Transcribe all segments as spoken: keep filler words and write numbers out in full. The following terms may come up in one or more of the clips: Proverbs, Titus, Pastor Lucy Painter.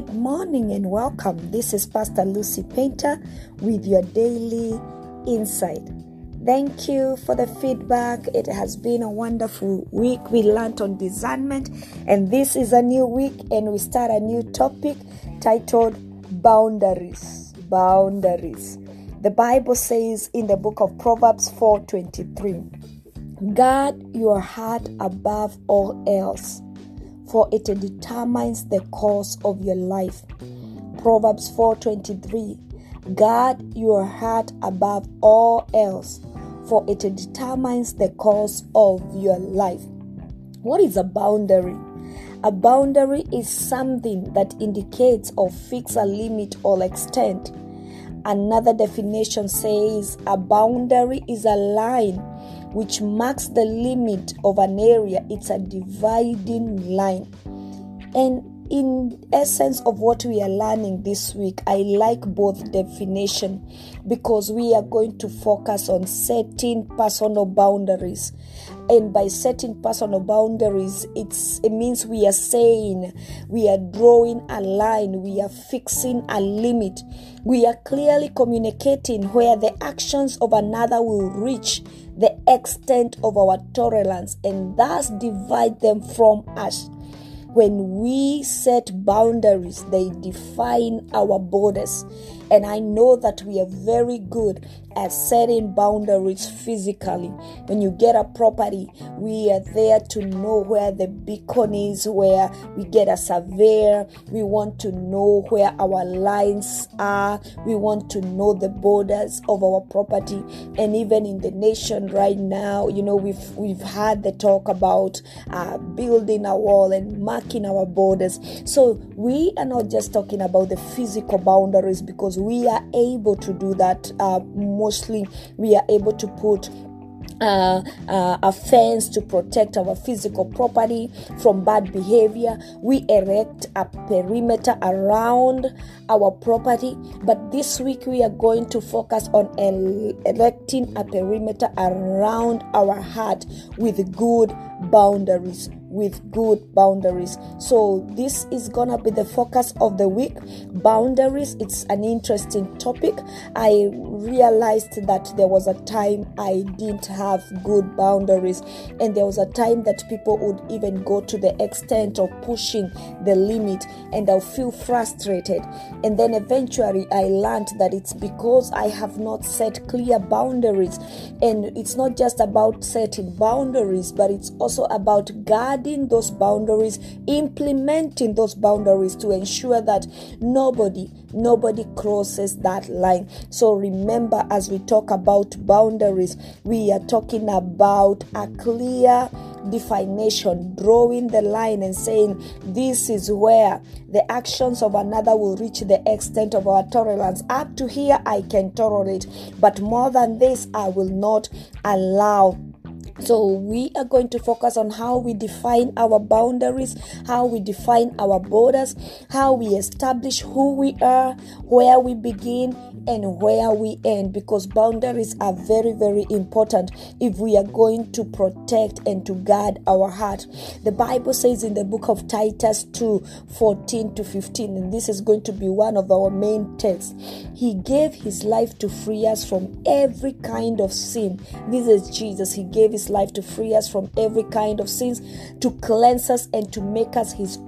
Good morning and welcome. This is Pastor Lucy Painter with your daily insight. Thank you for the feedback. It has been a wonderful week. We learned on discernment, and this is a new week and we start a new topic titled Boundaries. Boundaries. The Bible says in the book of Proverbs four twenty-three, guard your heart above all else, for it determines the course of your life. Proverbs four twenty-three, guard your heart above all else, for it determines the course of your life. What is a boundary? A boundary is something that indicates or fixes a limit or extent. Another definition says a boundary is a line which marks the limit of an area. It's a dividing line. And in essence of what we are learning this week, I like both definitions because we are going to focus on setting personal boundaries. And by setting personal boundaries, it's, it means we are saying, we are drawing a line, we are fixing a limit. We are clearly communicating where the actions of another will reach the extent of our tolerance and thus divide them from us. When we set boundaries, they define our borders. And I know that we are very good at setting boundaries physically. When you get a property, we are there to know where the beacon is, where we get a surveyor. We want to know where our lines are. We want to know the borders of our property. And even in the nation right now, you know, we've we've had the talk about uh, building a wall and marking our borders. So we are not just talking about the physical boundaries, because we are able to do that. Uh, mostly we are able to put Uh, uh, a fence to protect our physical property from bad behavior. We erect a perimeter around our property, but this week we are going to focus on erecting a perimeter around our heart with good boundaries, with good boundaries. So this is gonna be the focus of the week, boundaries. It's an interesting topic. I realized that there was a time I didn't have good boundaries, and there was a time that people would even go to the extent of pushing the limit, and I'll feel frustrated. And then eventually I learned that it's because I have not set clear boundaries. And it's not just about setting boundaries, but it's also about guarding those boundaries, implementing those boundaries to ensure that nobody, nobody crosses that line. So remember, as we talk about boundaries, we are talking about a clear definition, drawing the line and saying this is where the actions of another will reach the extent of our tolerance. Up to here I can tolerate, but more than this I will not allow. So we are going to focus on how we define our boundaries, how we define our borders, how we establish who we are, where we begin and where we end, because boundaries are very, very important if we are going to protect and to guard our heart. The Bible says in the book of Titus two fourteen to fifteen, and this is going to be one of our main texts, he gave his life to free us from every kind of sin. This is Jesus. He gave his life to free us from every kind of sins, to cleanse us and to make us his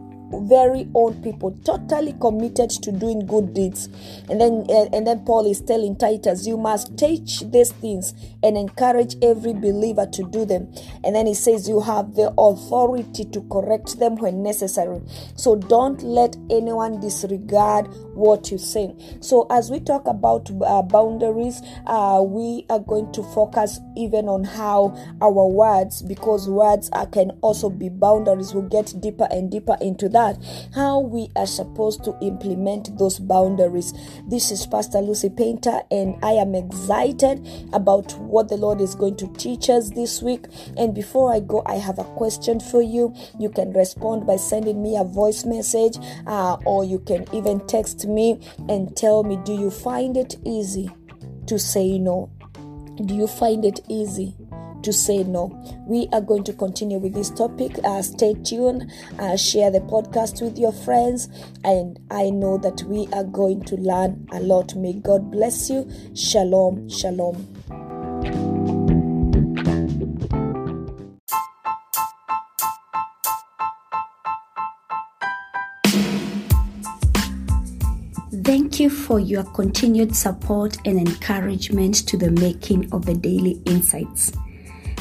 very own people, totally committed to doing good deeds. And then and then Paul is telling Titus, you must teach these things and encourage every believer to do them. And then he says you have the authority to correct them when necessary. So don't let anyone disregard what you say. So as we talk about uh, boundaries, uh, we are going to focus even on how our words, because words are, can also be boundaries. We'll get deeper and deeper into that, how we are supposed to implement those boundaries. This is Pastor Lucy Painter, and I am excited about what the Lord is going to teach us this week. And before I go, I have a question for you. You can respond by sending me a voice message, uh, or you can even text me and tell me, do you find it easy to say no? Do you find it easy to say no. We are going to continue with this topic. Uh, stay tuned. Uh, share the podcast with your friends. And I know that we are going to learn a lot. May God bless you. Shalom. Shalom. Thank you for your continued support and encouragement to the making of the Daily Insights.